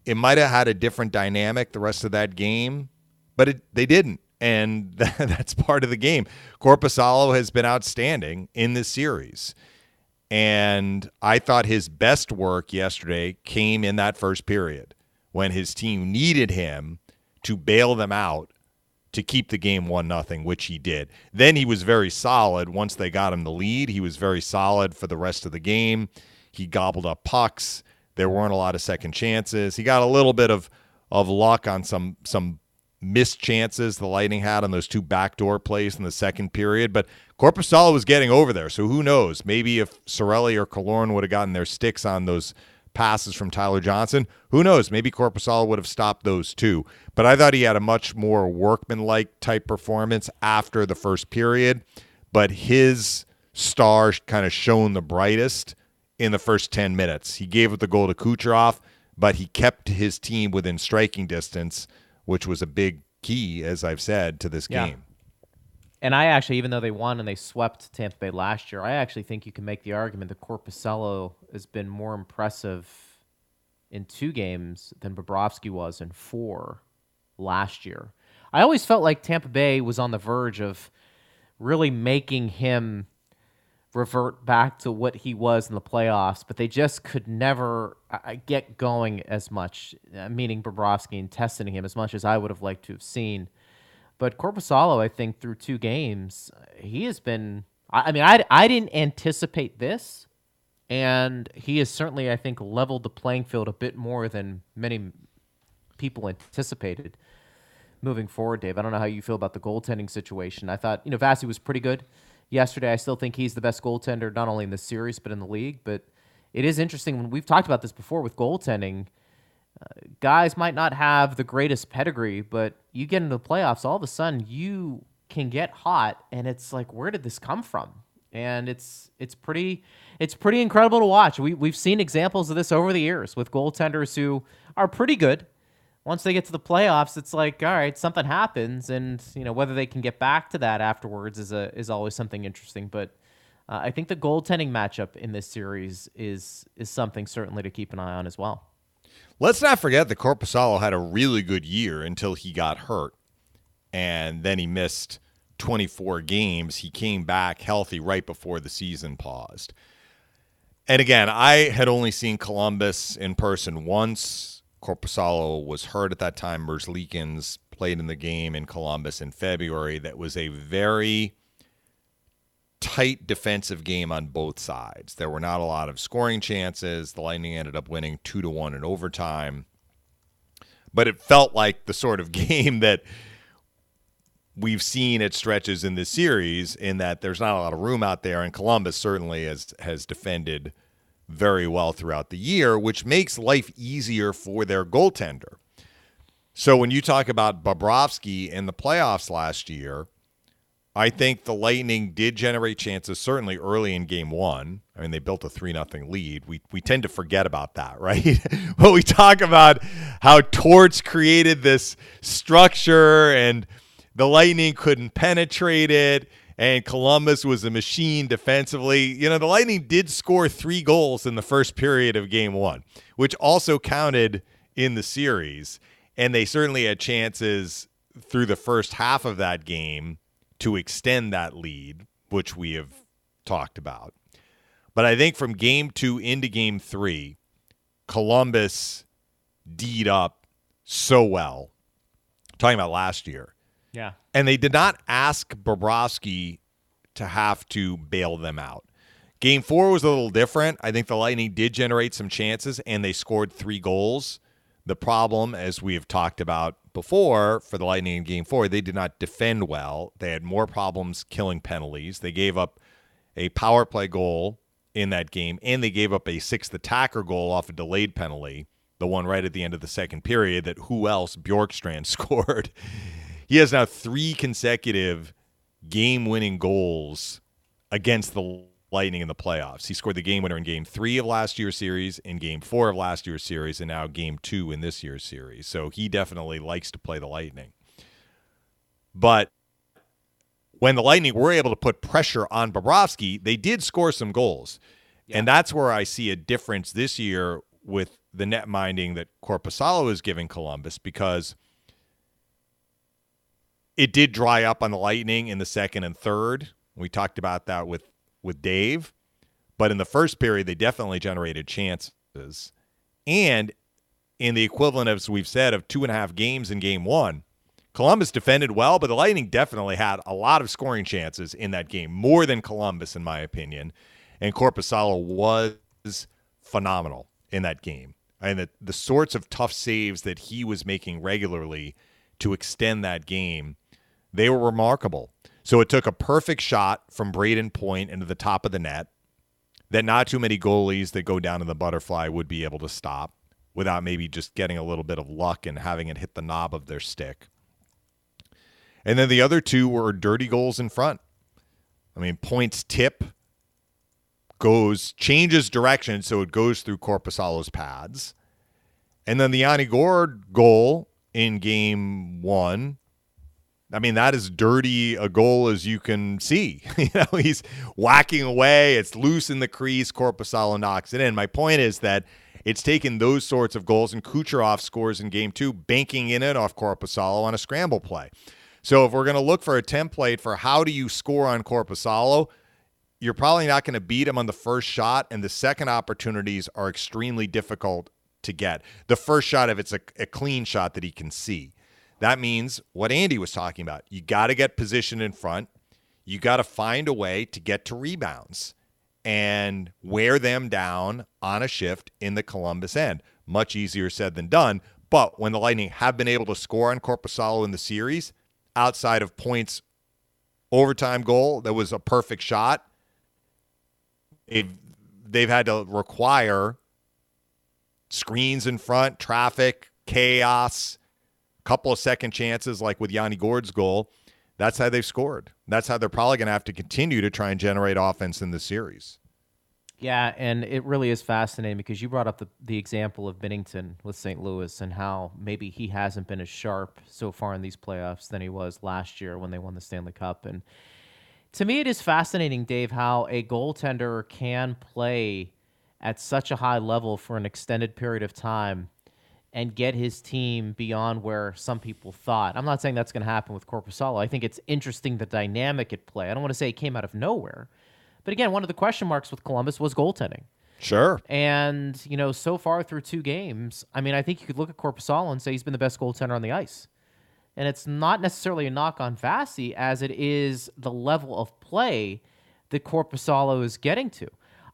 it might have had a different dynamic the rest of that game, but they didn't. And that's part of the game. Korpisalo has been outstanding in this series. And I thought his best work yesterday came in that first period when his team needed him to bail them out to keep the game 1-0, which he did. Then he was very solid. Once they got him the lead, he was very solid for the rest of the game. He gobbled up pucks. There weren't a lot of second chances. He got a little bit of luck on some missed chances the Lightning had on those two backdoor plays in the second period, but Korpisalo was getting over there, so who knows? Maybe if Cirelli or Killorn would have gotten their sticks on those passes from Tyler Johnson, who knows? Maybe Korpisalo would have stopped those two. But I thought he had a much more workmanlike type performance after the first period, but his star kind of shone the brightest in the first 10 minutes. He gave up the goal to Kucherov, but he kept his team within striking distance, which was a big key, as I've said, to this game. And I actually, even though they won and they swept Tampa Bay last year, I actually think you can make the argument that Korpisalo has been more impressive in 2 games than Bobrovsky was in 4 last year. I always felt like Tampa Bay was on the verge of really making him revert back to what he was in the playoffs, but they just could never get going as much, meaning Bobrovsky, and testing him as much as I would have liked to have seen. But Korpisalo, I think, through 2 games, he has been... I didn't anticipate this, and he has certainly, I think, leveled the playing field a bit more than many people anticipated moving forward, Dave. I don't know how you feel about the goaltending situation. I thought, Vasi was pretty good yesterday. I still think he's the best goaltender, not only in this series, but in the league. But it is interesting, when we've talked about this before with goaltending, guys might not have the greatest pedigree, but you get into the playoffs, all of a sudden you can get hot, and it's like, where did this come from? And it's pretty incredible to watch. We've seen examples of this over the years with goaltenders who are pretty good. Once they get to the playoffs, it's like, all right, something happens, and whether they can get back to that afterwards is always something interesting. But I think the goaltending matchup in this series is something certainly to keep an eye on as well. Let's not forget that Korpisalo had a really good year until he got hurt, and then he missed 24 games. He came back healthy right before the season paused. And again, I had only seen Columbus in person once. Korpisalo was hurt at that time. Merzlikins played in the game in Columbus in February. That was a very tight defensive game on both sides. There were not a lot of scoring chances. The Lightning ended up winning 2-1 in overtime. But it felt like the sort of game that we've seen at stretches in this series, in that there's not a lot of room out there, and Columbus certainly has defended very well throughout the year, which makes life easier for their goaltender. So when you talk about Bobrovsky in the playoffs last year, I think the Lightning did generate chances, certainly early in game 1. I mean, they built a 3-0 lead. We tend to forget about that, right? But we talk about how Torts created this structure and the Lightning couldn't penetrate it, and Columbus was a machine defensively. The Lightning did score 3 goals in the first period of game 1, which also counted in the series. And they certainly had chances through the first half of that game to extend that lead, which we have talked about. But I think from game 2 into game 3, Columbus D'd up so well. I'm talking about last year. Yeah. And they did not ask Bobrovsky to have to bail them out. Game 4 was a little different. I think the Lightning did generate some chances, and they scored 3 goals. The problem, as we have talked about before, for the Lightning in Game 4, they did not defend well. They had more problems killing penalties. They gave up a power play goal in that game, and they gave up a sixth attacker goal off a delayed penalty, the one right at the end of the second period that who else Bjorkstrand scored. He has now 3 consecutive game-winning goals against the Lightning in the playoffs. He scored the game-winner in Game 3 of last year's series, in Game 4 of last year's series, and now Game 2 in this year's series. So he definitely likes to play the Lightning. But when the Lightning were able to put pressure on Bobrovsky, they did score some goals. Yeah. And that's where I see a difference this year with the net minding that Korpisalo is giving Columbus, because it did dry up on the Lightning in the second and third. We talked about that with Dave. But in the first period, they definitely generated chances. And in the equivalent of, as we've said, of 2.5 games in Game 1, Columbus defended well, but the Lightning definitely had a lot of scoring chances in that game, more than Columbus, in my opinion. And Korpisalo was phenomenal in that game. And the sorts of tough saves that he was making regularly to extend that game, they were remarkable. So it took a perfect shot from Brayden Point into the top of the net that not too many goalies that go down in the butterfly would be able to stop without maybe just getting a little bit of luck and having it hit the knob of their stick. And then the other two were dirty goals in front. I mean, Point's tip changes direction, so it goes through Korpisalo's pads. And then the Yanni Gourde goal in Game 1, I mean, that is dirty a goal as you can see. You know, he's whacking away. It's loose in the crease. Korpisalo knocks it in. My point is that it's taken those sorts of goals, and Kucherov scores in Game 2, banking in it off Korpisalo on a scramble play. So if we're going to look for a template for how do you score on Korpisalo, you're probably not going to beat him on the first shot, and the second opportunities are extremely difficult to get. The first shot, if it's a clean shot that he can see. That means what Andy was talking about. You got to get positioned in front. You got to find a way to get to rebounds and wear them down on a shift in the Columbus end. Much easier said than done, but when the Lightning have been able to score on Korpisalo in the series, outside of Point's overtime goal that was a perfect shot, they've had to require screens in front, traffic, chaos, a couple of second chances like with Yanni Gourde's goal. That's how they've scored. That's how they're probably going to have to continue to try and generate offense in the series. Yeah, and it really is fascinating because you brought up the example of Bennington with St. Louis and how maybe he hasn't been as sharp so far in these playoffs than he was last year when they won the Stanley Cup. And to me, it is fascinating, Dave, how a goaltender can play at such a high level for an extended period of time and get his team beyond where some people thought. I'm not saying that's going to happen with Korpisalo. I think it's interesting the dynamic at play. I don't want to say it came out of nowhere. But again, one of the question marks with Columbus was goaltending. Sure. And, you know, so far through 2 games, I mean, I think you could look at Korpisalo and say he's been the best goaltender on the ice. And it's not necessarily a knock on Fassi as it is the level of play that Korpisalo is getting to.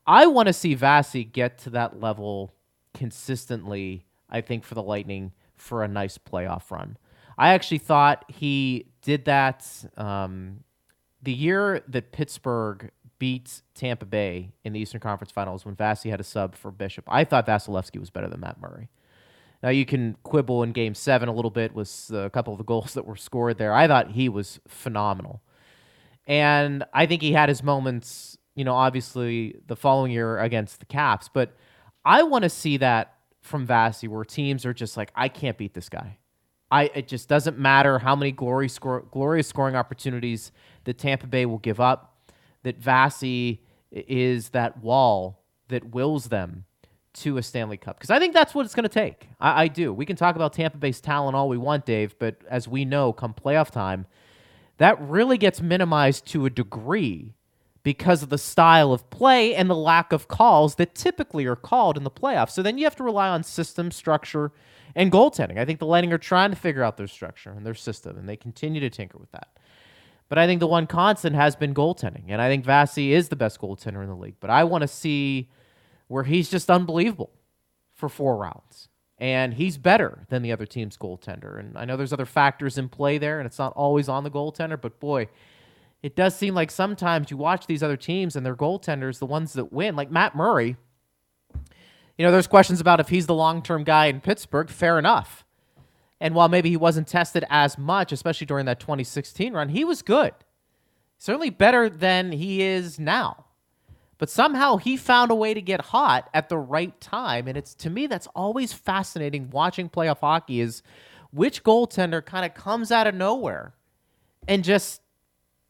I want to see Fassi get to that level consistently, I think, for the Lightning for a nice playoff run. I actually thought he did that the year that Pittsburgh beat Tampa Bay in the Eastern Conference Finals when Vassie had a sub for Bishop. I thought Vasilevsky was better than Matt Murray. Now, you can quibble in Game 7 a little bit with a couple of the goals that were scored there. I thought he was phenomenal. And I think he had his moments, you know, obviously the following year against the Caps. But I want to see that from Vassie where teams are just like, I can't beat this guy. It just doesn't matter how many glorious scoring opportunities that Tampa Bay will give up. That Vassie is that wall that wills them to a Stanley Cup. Because I think that's what it's going to take. I do. We can talk about Tampa Bay's talent all we want, Dave, but as we know, come playoff time, that really gets minimized to a degree because of the style of play and the lack of calls that typically are called in the playoffs. So then you have to rely on system, structure, and goaltending. I think the Lightning are trying to figure out their structure and their system, and they continue to tinker with that. But I think the one constant has been goaltending, and I think Vassie is the best goaltender in the league. But I want to see where he's just unbelievable for 4 rounds. and he's better than the other team's goaltender. And I know there's other factors in play there, and it's not always on the goaltender, but boy, it does seem like sometimes you watch these other teams and their goaltenders, the ones that win, like Matt Murray. You know, there's questions about if he's the long-term guy in Pittsburgh. Fair enough. And while maybe he wasn't tested as much, especially during that 2016 run, he was good. Certainly better than he is now. But somehow he found a way to get hot at the right time. And it's, to me, that's always fascinating watching playoff hockey, is which goaltender kind of comes out of nowhere and just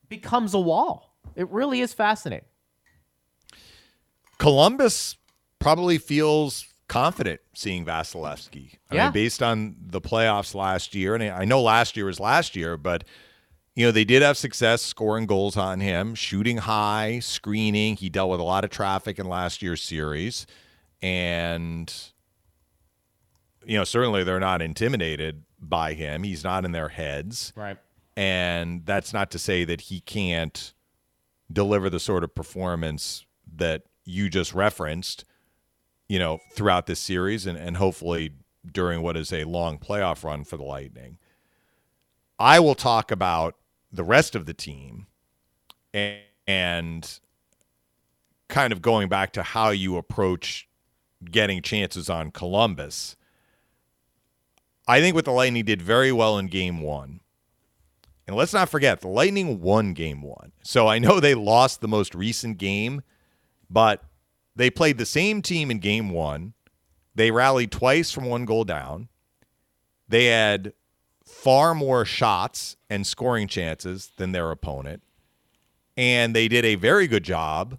becomes a wall. It really is fascinating. Columbus probably feels confident seeing Vasilevsky. I mean, based on the playoffs last year, and I know last year was last year, but you know, they did have success scoring goals on him, shooting high, screening. He dealt with a lot of traffic in last year's series, and you know, certainly they're not intimidated by him. He's not in their heads. Right. And that's not to say that he can't deliver the sort of performance that you just referenced, you know, throughout this series and hopefully during what is a long playoff run for the Lightning. I will talk about the rest of the team and kind of going back to how you approach getting chances on Columbus. I think what the Lightning did very well in game one, and let's not forget, the Lightning won game one. So I know they lost the most recent game, but they played the same team in game one. They rallied twice from one goal down. They had far more shots and scoring chances than their opponent. And they did a very good job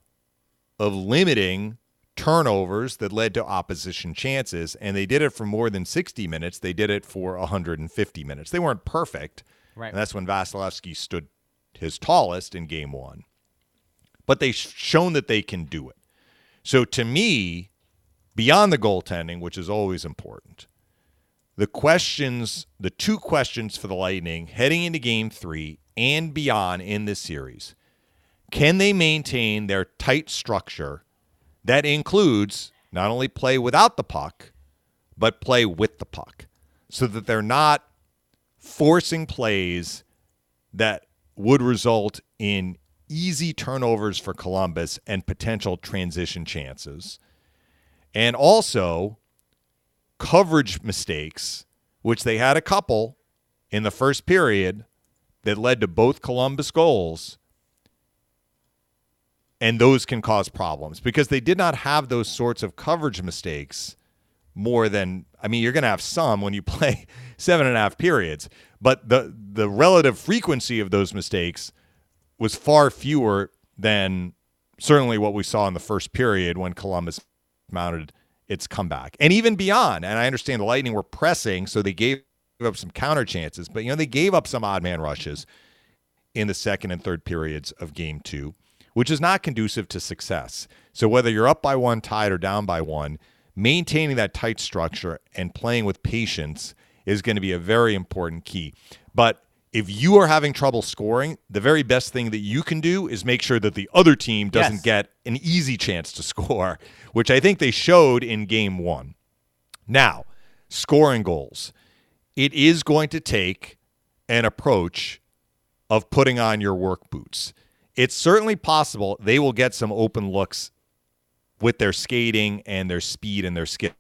of limiting turnovers that led to opposition chances. And they did it for more than 60 minutes. They did it for 150 minutes. They weren't perfect. Right. And that's when Vasilevsky stood his tallest in game one. But they've shown that they can do it. So to me, beyond the goaltending, which is always important, the two questions for the Lightning heading into game three and beyond in this series, can they maintain their tight structure that includes not only play without the puck, but play with the puck, so that they're not forcing plays that would result in easy turnovers for Columbus and potential transition chances, and also coverage mistakes, which they had a couple in the first period that led to both Columbus goals, and those can cause problems because they did not have those sorts of coverage mistakes more than, I mean, you're going to have some when you play 7.5 periods, but the relative frequency of those mistakes was far fewer than certainly what we saw in the first period when Columbus mounted its comeback. And even beyond, and I understand the Lightning were pressing, so they gave up some counter chances, but you know, they gave up some odd man rushes in the second and third periods of game two, which is not conducive to success. So whether you're up by one, tied, or down by one, maintaining that tight structure and playing with patience is going to be a very important key. But if you are having trouble scoring, the very best thing that you can do is make sure that the other team doesn't get an easy chance to score, which I think they showed in game one. Now, scoring goals. It is going to take an approach of putting on your work boots. It's certainly possible they will get some open looks with their skating and their speed and their skill.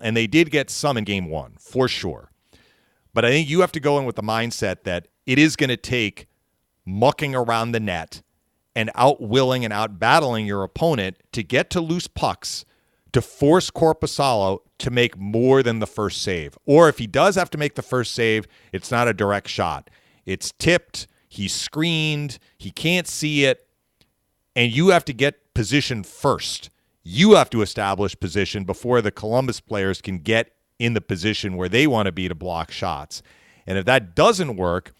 And they did get some in game one, for sure. But I think you have to go in with the mindset that it is going to take mucking around the net and outwilling and outbattling your opponent to get to loose pucks to force Korpisalo to make more than the first save. Or if he does have to make the first save, it's not a direct shot. It's tipped, he's screened, he can't see it, and you have to get position first. You have to establish position before the Columbus players can get in the position where they want to be to block shots. And if that doesn't work,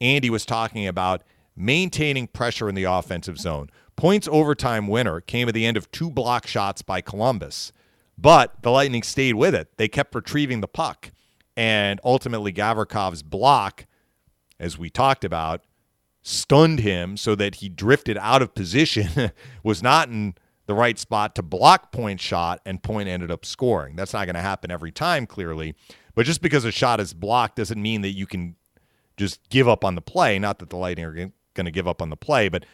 Andy was talking about maintaining pressure in the offensive zone. Point's overtime winner came at the end of two block shots by Columbus, but the Lightning stayed with it. They kept retrieving the puck, and ultimately Gavrikov's block, as we talked about, stunned him so that he drifted out of position, was not in the right spot to block Point's shot, and Point ended up scoring. That's not going to happen every time, clearly. But just because a shot is blocked doesn't mean that you can just give up on the play. Not that the Lightning are going to give up on the play, but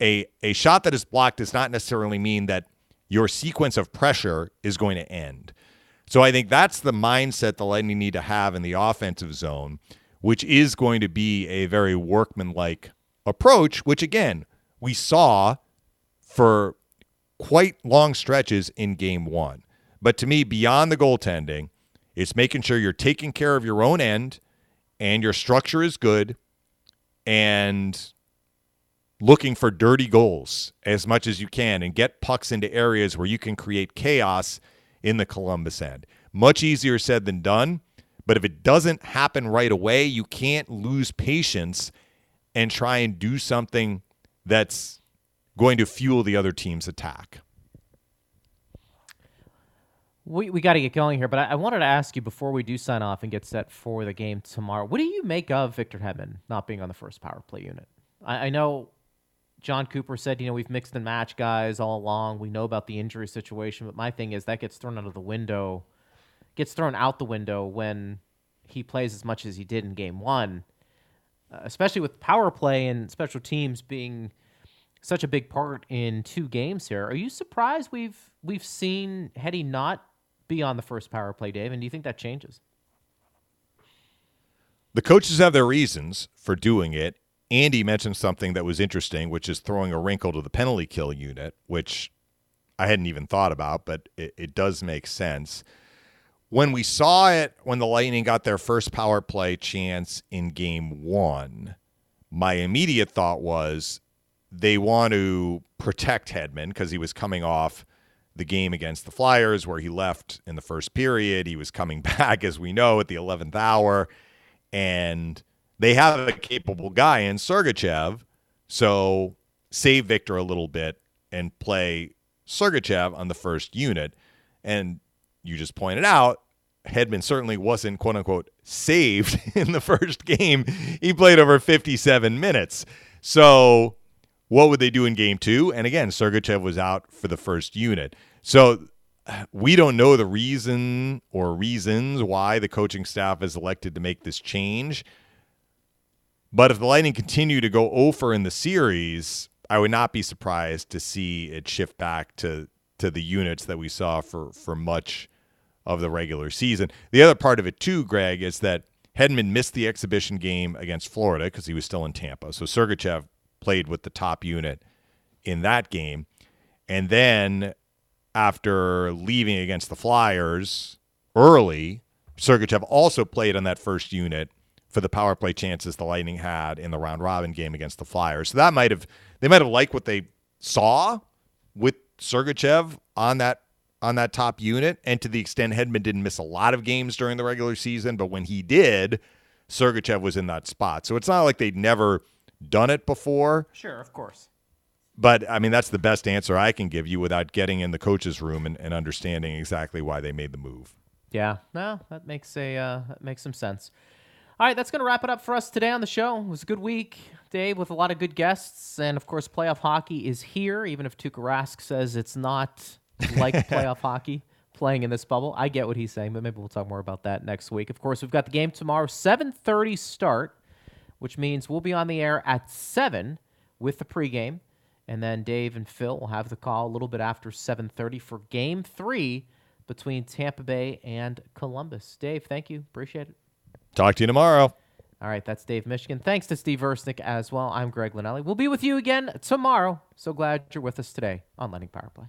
a shot that is blocked does not necessarily mean that your sequence of pressure is going to end. So I think that's the mindset the Lightning need to have in the offensive zone, which is going to be a very workmanlike approach, which, again, we saw for quite long stretches in Game 1. But to me, beyond the goaltending, it's making sure you're taking care of your own end and your structure is good and looking for dirty goals as much as you can and get pucks into areas where you can create chaos in the Columbus end. Much easier said than done, but if it doesn't happen right away, you can't lose patience and try and do something that's going to fuel the other team's attack. We got to get going here, but I wanted to ask you before we do sign off and get set for the game tomorrow, what do you make of Victor Hedman not being on the first power play unit? I know John Cooper said, we've mixed and matched guys all along. We know about the injury situation, but my thing is that gets thrown out the window when he plays as much as he did in Game 1, especially with power play and special teams being such a big part in two games here. Are you surprised we've seen Heddy not be on the first power play, Dave? And do you think that changes? The coaches have their reasons for doing it. Andy mentioned something that was interesting, which is throwing a wrinkle to the penalty kill unit, which I hadn't even thought about, but it does make sense. When we saw it, when the Lightning got their first power play chance in Game 1, my immediate thought was they want to protect Hedman because he was coming off the game against the Flyers where he left in the first period. He was coming back, as we know, at the 11th hour, and they have a capable guy in Sergachev, so save Victor a little bit and play Sergachev on the first unit. And you just pointed out, Hedman certainly wasn't, quote-unquote, saved in the first game. He played over 57 minutes. So what would they do in Game 2? And again, Sergachev was out for the first unit. So we don't know the reason or reasons why the coaching staff has elected to make this change. But if the Lightning continue to go 0-for in the series, I would not be surprised to see it shift back to the units that we saw for much of the regular season. The other part of it, too, Greg, is that Hedman missed the exhibition game against Florida because he was still in Tampa. So Sergachev played with the top unit in that game. And then after leaving against the Flyers early, Sergachev also played on that first unit for the power play chances the Lightning had in the round-robin game against the Flyers. So they might have liked what they saw with Sergachev on that top unit, and to the extent Hedman didn't miss a lot of games during the regular season, but when he did, Sergachev was in that spot. So it's not like they'd never done it before. Sure, of course. But, I mean, that's the best answer I can give you without getting in the coach's room and understanding exactly why they made the move. Yeah, no, that makes some sense. All right, that's going to wrap it up for us today on the show. It was a good week, Dave, with a lot of good guests. And, of course, playoff hockey is here, even if Tuukka Rask says it's not like playoff hockey playing in this bubble. I get what he's saying, but maybe we'll talk more about that next week. Of course, we've got the game tomorrow, 7:30 start, which means we'll be on the air at 7 with the pregame. And then Dave and Phil will have the call a little bit after 7:30 for Game 3 between Tampa Bay and Columbus. Dave, thank you. Appreciate it. Talk to you tomorrow. All right, that's Dave Mishkin. Thanks to Steve Versnick as well. I'm Greg Linnelli. We'll be with you again tomorrow. So glad you're with us today on Lightning Power Play.